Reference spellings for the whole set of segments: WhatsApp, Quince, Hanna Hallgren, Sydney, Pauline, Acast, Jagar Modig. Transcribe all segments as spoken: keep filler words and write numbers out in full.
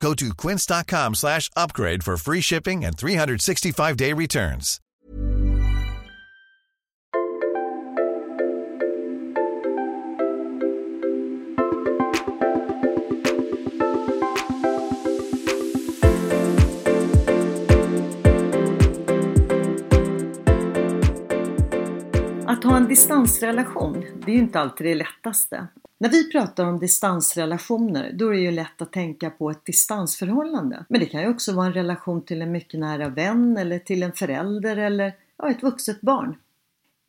Go to quince.com slash upgrade for free shipping and three sixty-five day returns. Att ha en distansrelation, det är ju inte alltid det lättaste. När vi pratar om distansrelationer, då är det ju lätt att tänka på ett distansförhållande. Men det kan ju också vara en relation till en mycket nära vän eller till en förälder eller ja, ett vuxet barn.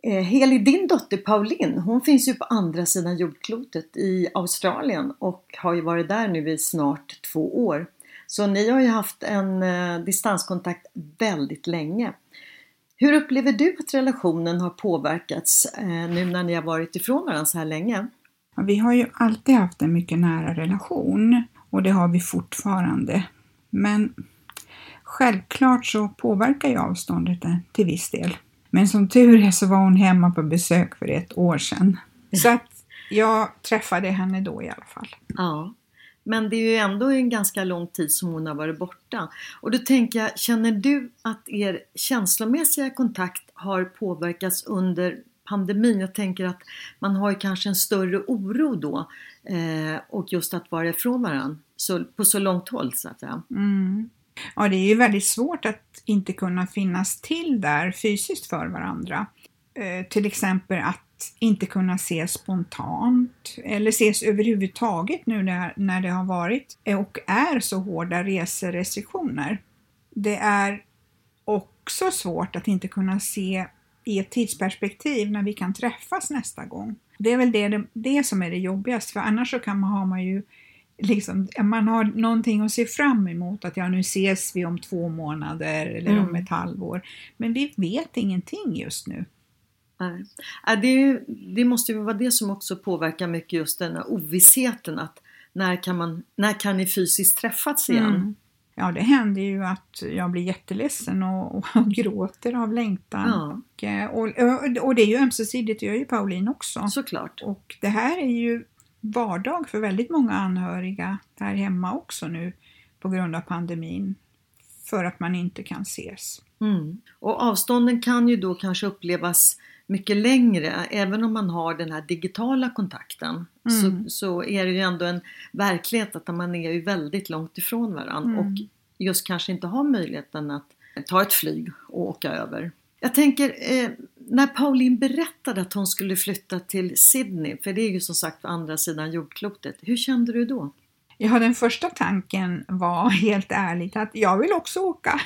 Eh, Heli, din dotter Pauline, hon finns ju på andra sidan jordklotet i Australien och har ju varit där nu i snart två år. Så ni har ju haft en eh, distanskontakt väldigt länge. Hur upplever du att relationen har påverkats eh, nu när ni har varit ifrån varandra så här länge? Vi har ju alltid haft en mycket nära relation och det har vi fortfarande. Men självklart så påverkar ju avståndet till viss del. Men som tur är så var hon hemma på besök för ett år sedan. Så att jag träffade henne då i alla fall. Ja, men det är ju ändå en ganska lång tid som hon har varit borta. Och då tänker jag, känner du att er känslomässiga kontakt har påverkats under pandemin? Jag tänker att man har ju kanske en större oro då eh, och just att vara ifrån varandra så, på så långt håll så att säga. Mm. Ja, det är ju väldigt svårt att inte kunna finnas till där fysiskt för varandra. Eh, till exempel att inte kunna ses spontant eller ses överhuvudtaget nu när, när det har varit och är så hårda reserestriktioner. Det är också svårt att inte kunna se i ett tidsperspektiv när vi kan träffas nästa gång. Det är väl det, det som är det jobbigaste. För annars så kan man ha man ju liksom, man har någonting att se fram emot. Att ja, nu ses vi om två månader eller mm. om ett halvår. Men vi vet ingenting just nu. Nej. Det, är, det måste ju vara det som också påverkar mycket just den här ovissheten. Att när kan man, när kan ni fysiskt träffas igen? Mm. Ja, det händer ju att jag blir jätteledsen och, och, och gråter av längtan. Ja. Och, och, och det är ju ömsesidigt, det gör ju Pauline också. Såklart. Och det här är ju vardag för väldigt många anhöriga där hemma också nu på grund av pandemin. För att man inte kan ses. Mm. Och avstånden kan ju då kanske upplevas mycket längre. Även om man har den här digitala kontakten. Mm. Så, så är det ju ändå en verklighet att man är ju väldigt långt ifrån varandra. Mm. Och just kanske inte har möjligheten att ta ett flyg och åka över. Jag tänker, eh, när Pauline berättade att hon skulle flytta till Sydney. För det är ju som sagt på andra sidan jordklotet. Hur kände du då? Ja, den första tanken var helt ärligt att jag vill också åka.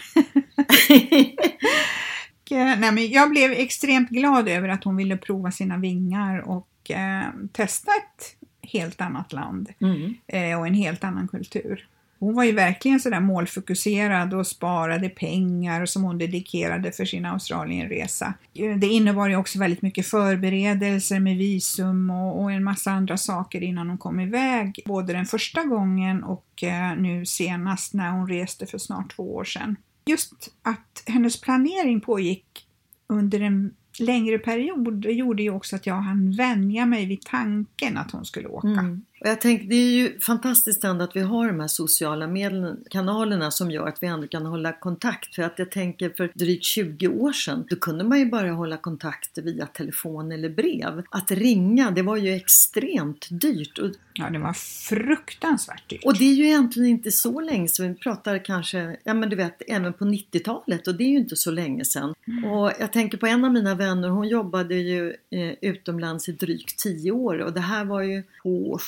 Nej, men jag blev extremt glad över att hon ville prova sina vingar och eh, testa ett helt annat land mm. eh, och en helt annan kultur. Hon var ju verkligen sådär målfokuserad och sparade pengar som hon dedikerade för sin Australienresa. Det innebar ju också väldigt mycket förberedelser med visum och, och en massa andra saker innan hon kom iväg. Både den första gången och eh, nu senast när hon reste för snart två år sedan. Just att hennes planering pågick under en längre period gjorde ju också att jag hann vänja mig vid tanken att hon skulle åka. Mm. Och jag tänkte, det är ju fantastiskt ändå att vi har de här sociala medlen, kanalerna som gör att vi ändå kan hålla kontakt. För att jag tänker för drygt tjugo år sedan, då kunde man ju bara hålla kontakt via telefon eller brev. Att ringa, det var ju extremt dyrt. Ja, det var fruktansvärt dyrt. Och det är ju egentligen inte så länge sedan. Vi pratar kanske, ja men du vet, även på nittiotalet, och det är ju inte så länge sedan. Mm. Och jag tänker på en av mina vänner, hon jobbade ju eh, utomlands i drygt tio år. Och det här var ju på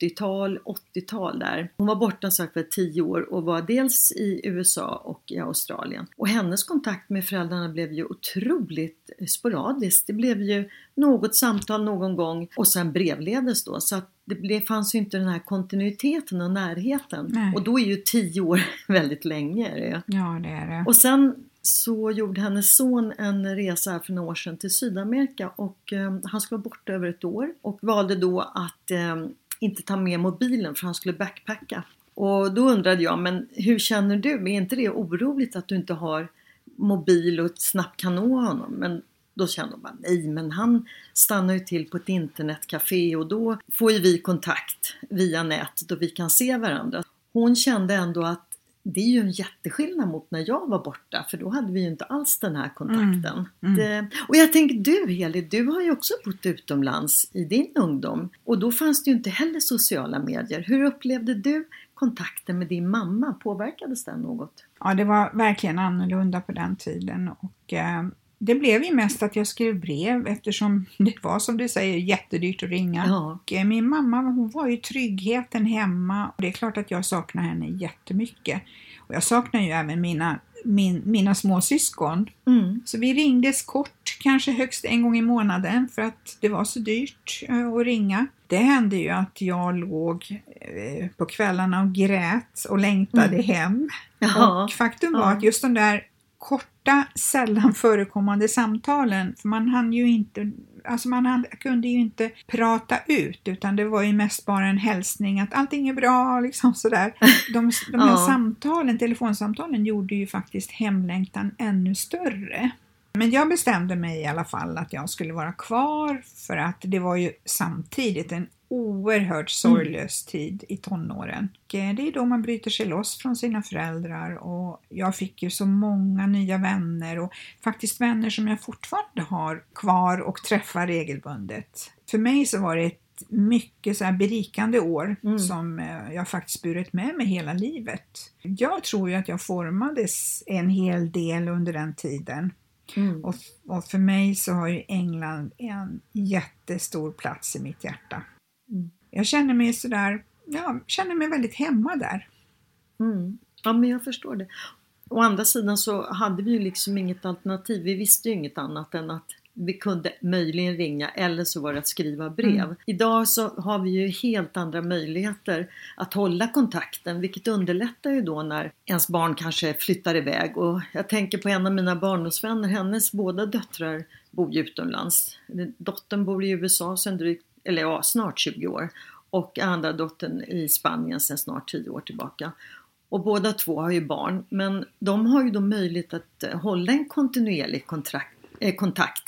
sjuttiotal, åttiotal där. Hon var borta sagt för tio år och var dels i U S A och i Australien. Och hennes kontakt med föräldrarna blev ju otroligt sporadiskt. Det blev ju något samtal någon gång och sen brevledes då. Så att det blev, fanns ju inte den här kontinuiteten och närheten. Nej. Och då är ju tio år väldigt länge. Det. Ja, det är det. Och sen så gjorde hennes son en resa här för några år sedan till Sydamerika. Och eh, han skulle vara borta över ett år. Och valde då att eh, inte ta med mobilen för han skulle backpacka. Och då undrade jag, men hur känner du? Är inte det oroligt att du inte har mobil och snabbt kan nå honom? Men då kände hon bara, nej men han stannar ju till på ett internetcafé. Och då får ju vi kontakt via nätet och vi kan se varandra. Hon kände ändå att det är ju en jätteskillnad mot när jag var borta. För då hade vi ju inte alls den här kontakten. Mm. Mm. Det, och jag tänker du Heli, du har ju också bott utomlands i din ungdom. Och då fanns det ju inte heller sociala medier. Hur upplevde du kontakten med din mamma? Påverkades den något? Ja, det var verkligen annorlunda på den tiden. Och eh, det blev ju mest att jag skrev brev. Eftersom det var som du säger jättedyrt att ringa. Ja. Och, eh, min mamma, hon var ju tryggheten hemma. Och det är klart att jag saknar henne jättemycket. Jag saknar ju även mina, min, mina småsyskon. Mm. Så vi ringdes kort, kanske högst en gång i månaden för att det var så dyrt eh, att ringa. Det hände ju att jag låg eh, på kvällarna och grät och längtade mm. hem. Jaha. Och faktum var ja. att just de där korta, sällan förekommande samtalen, för man hann ju inte, alltså man hann, kunde ju inte prata ut, utan det var ju mest bara en hälsning att allting är bra, liksom sådär. De, de här ja. samtalen, telefonsamtalen gjorde ju faktiskt hemlängtan ännu större. Men jag bestämde mig i alla fall att jag skulle vara kvar, för att det var ju samtidigt en oerhört sorglös mm. tid i tonåren. Det är då man bryter sig loss från sina föräldrar, och jag fick ju så många nya vänner, och faktiskt vänner som jag fortfarande har kvar och träffar regelbundet. För mig så var det ett mycket så här berikande år mm. som jag faktiskt burit med mig hela livet. Jag tror ju att jag formades en hel del under den tiden. Mm. Och, och för mig så har ju England en jättestor plats i mitt hjärta. Mm. Jag känner mig sådär, ja, känner mig väldigt hemma där. Mm. Ja, men jag förstår det. Å andra sidan så hade vi ju liksom inget alternativ. Vi visste ju inget annat än att vi kunde möjligen ringa, eller så var det att skriva brev. Mm. Idag så har vi ju helt andra möjligheter att hålla kontakten, vilket underlättar ju då när ens barn kanske flyttar iväg. Och jag tänker på en av mina barndomsvänner, hennes båda döttrar bor ju utomlands. Dottern bor i U S A sedan drygt, eller ja, snart tjugo år, och andra dottern i Spanien sedan snart tio år tillbaka. Och båda två har ju barn, men de har ju då möjlighet att hålla en kontinuerlig kontrakt kontakt,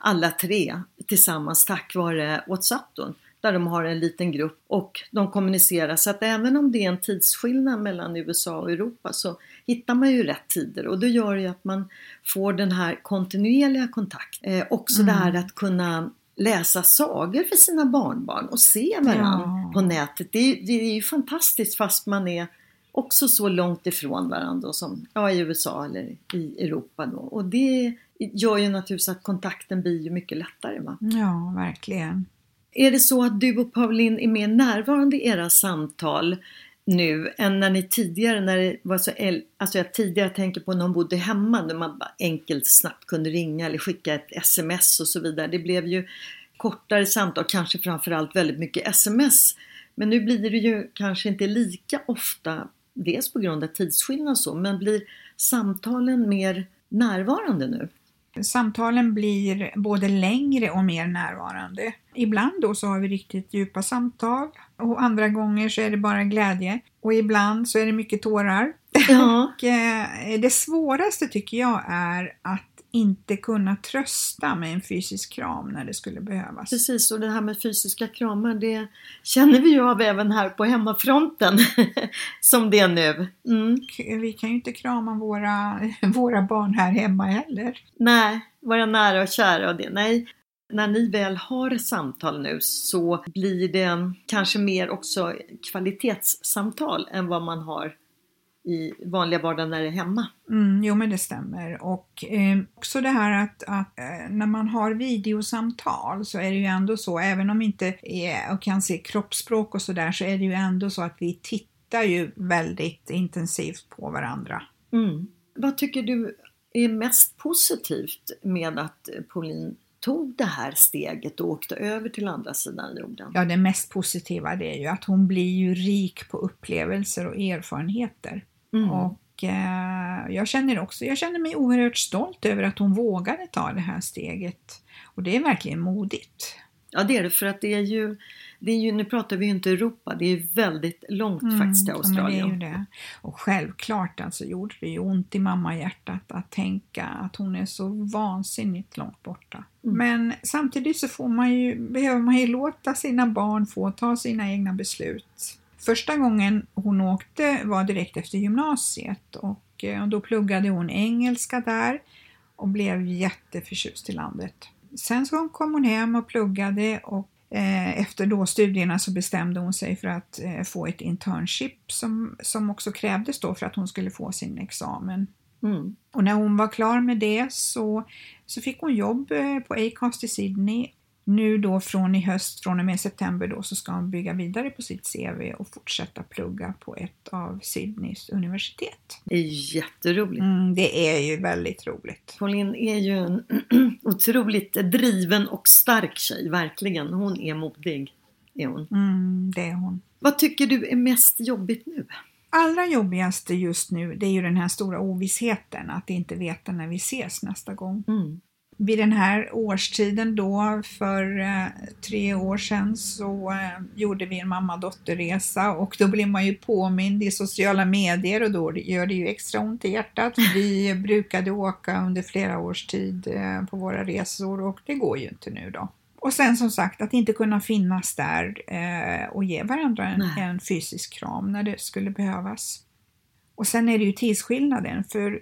alla tre tillsammans tack vare WhatsApp då, där de har en liten grupp och de kommunicerar, så att även om det är en tidsskillnad mellan U S A och Europa så hittar man ju rätt tider, och det gör ju att man får den här kontinuerliga kontakten. Eh, också mm. det här att kunna läsa sagor för sina barnbarn och se varandra ja. på nätet, det är, det är ju fantastiskt fast man är också så långt ifrån varandra som ja, i U S A eller i Europa då. Och det gör ju naturligtvis att kontakten blir ju mycket lättare, va? Ja, verkligen. Är det så att du och Pauline är mer närvarande i era samtal nu än när ni tidigare, när det var så el- alltså jag tidigare tänker på när hon bodde hemma, när man bara enkelt snabbt kunde ringa eller skicka ett sms och så vidare. Det blev ju kortare samtal, kanske framförallt väldigt mycket sms. Men nu blir det ju kanske inte lika ofta, dels på grund av tidsskillnad och så, men blir samtalen mer närvarande nu? Samtalen blir både längre och mer närvarande. Ibland då så har vi riktigt djupa samtal, och andra gånger så är det bara glädje, och ibland så är det mycket tårar. Ja. Och det svåraste tycker jag är att inte kunna trösta med en fysisk kram när det skulle behövas. Precis, och det här med fysiska kramar, det känner vi ju av även här på hemmafronten som det är nu. Mm. Vi kan ju inte krama våra, våra barn här hemma heller. Nej, våra nära och kära och det, nej. När ni väl har samtal nu så blir det kanske mer också kvalitetssamtal än vad man har i vanliga vardagen när det är hemma. Mm, jo men det stämmer. Och eh, också det här att, att eh, när man har videosamtal så är det ju ändå så, även om inte är och kan se kroppsspråk och sådär, så är det ju ändå så att vi tittar ju väldigt intensivt på varandra. Mm. Vad tycker du är mest positivt med att Pauline tog det här steget och åkte över till andra sidan jorden? Ja, det mest positiva det är ju att hon blir ju rik på upplevelser och erfarenheter. Mm. Och eh, jag känner också, jag känner mig oerhört stolt över att hon vågade ta det här steget. Och det är verkligen modigt. Ja, det är det, för att det är ju, det är ju nu pratar vi ju inte Europa, det är ju väldigt långt mm, faktiskt till Australien. Ja, men det är ju det. Och självklart alltså gjorde det ju ont i mammahjärtat att tänka att hon är så vansinnigt långt borta. Mm. Men samtidigt så får man ju, behöver man ju låta sina barn få ta sina egna beslut. Första gången hon åkte var direkt efter gymnasiet och, och då pluggade hon engelska där och blev jätteförtjust i landet. Sen så kom hon hem och pluggade och eh, efter då studierna så bestämde hon sig för att eh, få ett internship som, som också krävdes då för att hon skulle få sin examen. Mm. Och när hon var klar med det så, så fick hon jobb eh, på Acast i Sydney. Nu då från i höst, från och med september då, så ska hon bygga vidare på sitt C V och fortsätta plugga på ett av Sydneys universitet. Det är jätteroligt. Mm, det är ju väldigt roligt. Pauline är ju en otroligt driven och stark tjej, verkligen. Hon är modig, är hon. Mm, det är hon. Vad tycker du är mest jobbigt nu? Allra jobbigaste just nu, det är ju den här stora ovissheten, att inte veta när vi ses nästa gång. Mm. Vid den här årstiden då för eh, tre år sedan så eh, gjorde vi en mamma-dotterresa och då blir man ju påmind i sociala medier och då gör det ju extra ont i hjärtat. Vi brukade åka under flera års tid eh, på våra resor och det går ju inte nu då. Och sen som sagt att inte kunna finnas där eh, och ge varandra en, en fysisk kram när det skulle behövas. Och sen är det ju tidsskillnaden för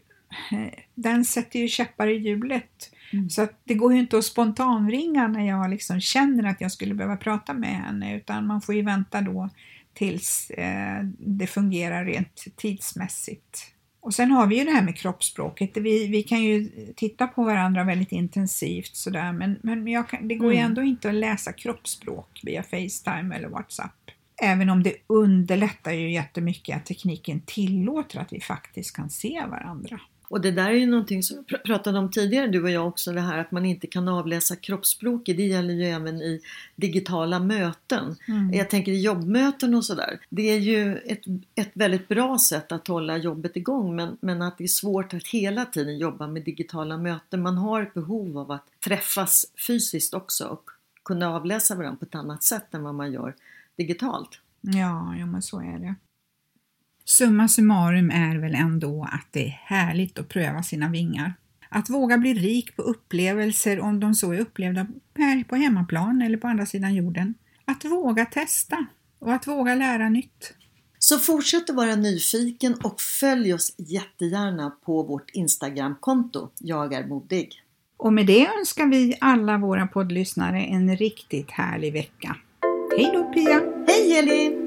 eh, den sätter ju käppar i hjulet. Mm. Så att det går ju inte att spontanringa när jag liksom känner att jag skulle behöva prata med henne, utan man får ju vänta då tills eh, det fungerar rent tidsmässigt. Och sen har vi ju det här med kroppsspråket. Vi, vi kan ju titta på varandra väldigt intensivt sådär, men, men jag kan, det går ju ändå inte att läsa kroppsspråk via FaceTime eller WhatsApp. Även om det underlättar ju jättemycket att tekniken tillåter att vi faktiskt kan se varandra. Och det där är ju någonting som vi pratade om tidigare, du och jag också, det här att man inte kan avläsa kroppsspråk. Det gäller ju även i digitala möten. Mm. Jag tänker i jobbmöten och sådär. Det är ju ett, ett väldigt bra sätt att hålla jobbet igång, men, men att det är svårt att hela tiden jobba med digitala möten. Man har ett behov av att träffas fysiskt också och kunna avläsa varandra på ett annat sätt än vad man gör digitalt. Ja, ja men så är det. Summa summarum är väl ändå att det är härligt att pröva sina vingar. Att våga bli rik på upplevelser om de så är upplevda här på hemmaplan eller på andra sidan jorden. Att våga testa och att våga lära nytt. Så fortsätt att vara nyfiken och följ oss jättegärna på vårt Instagram-konto Jagar Modig. Och med det önskar vi alla våra poddlyssnare en riktigt härlig vecka. Hej då Pia! Hej Elin!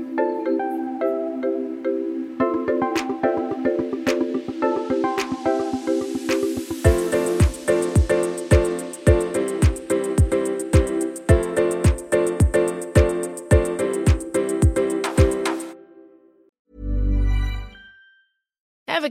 Ever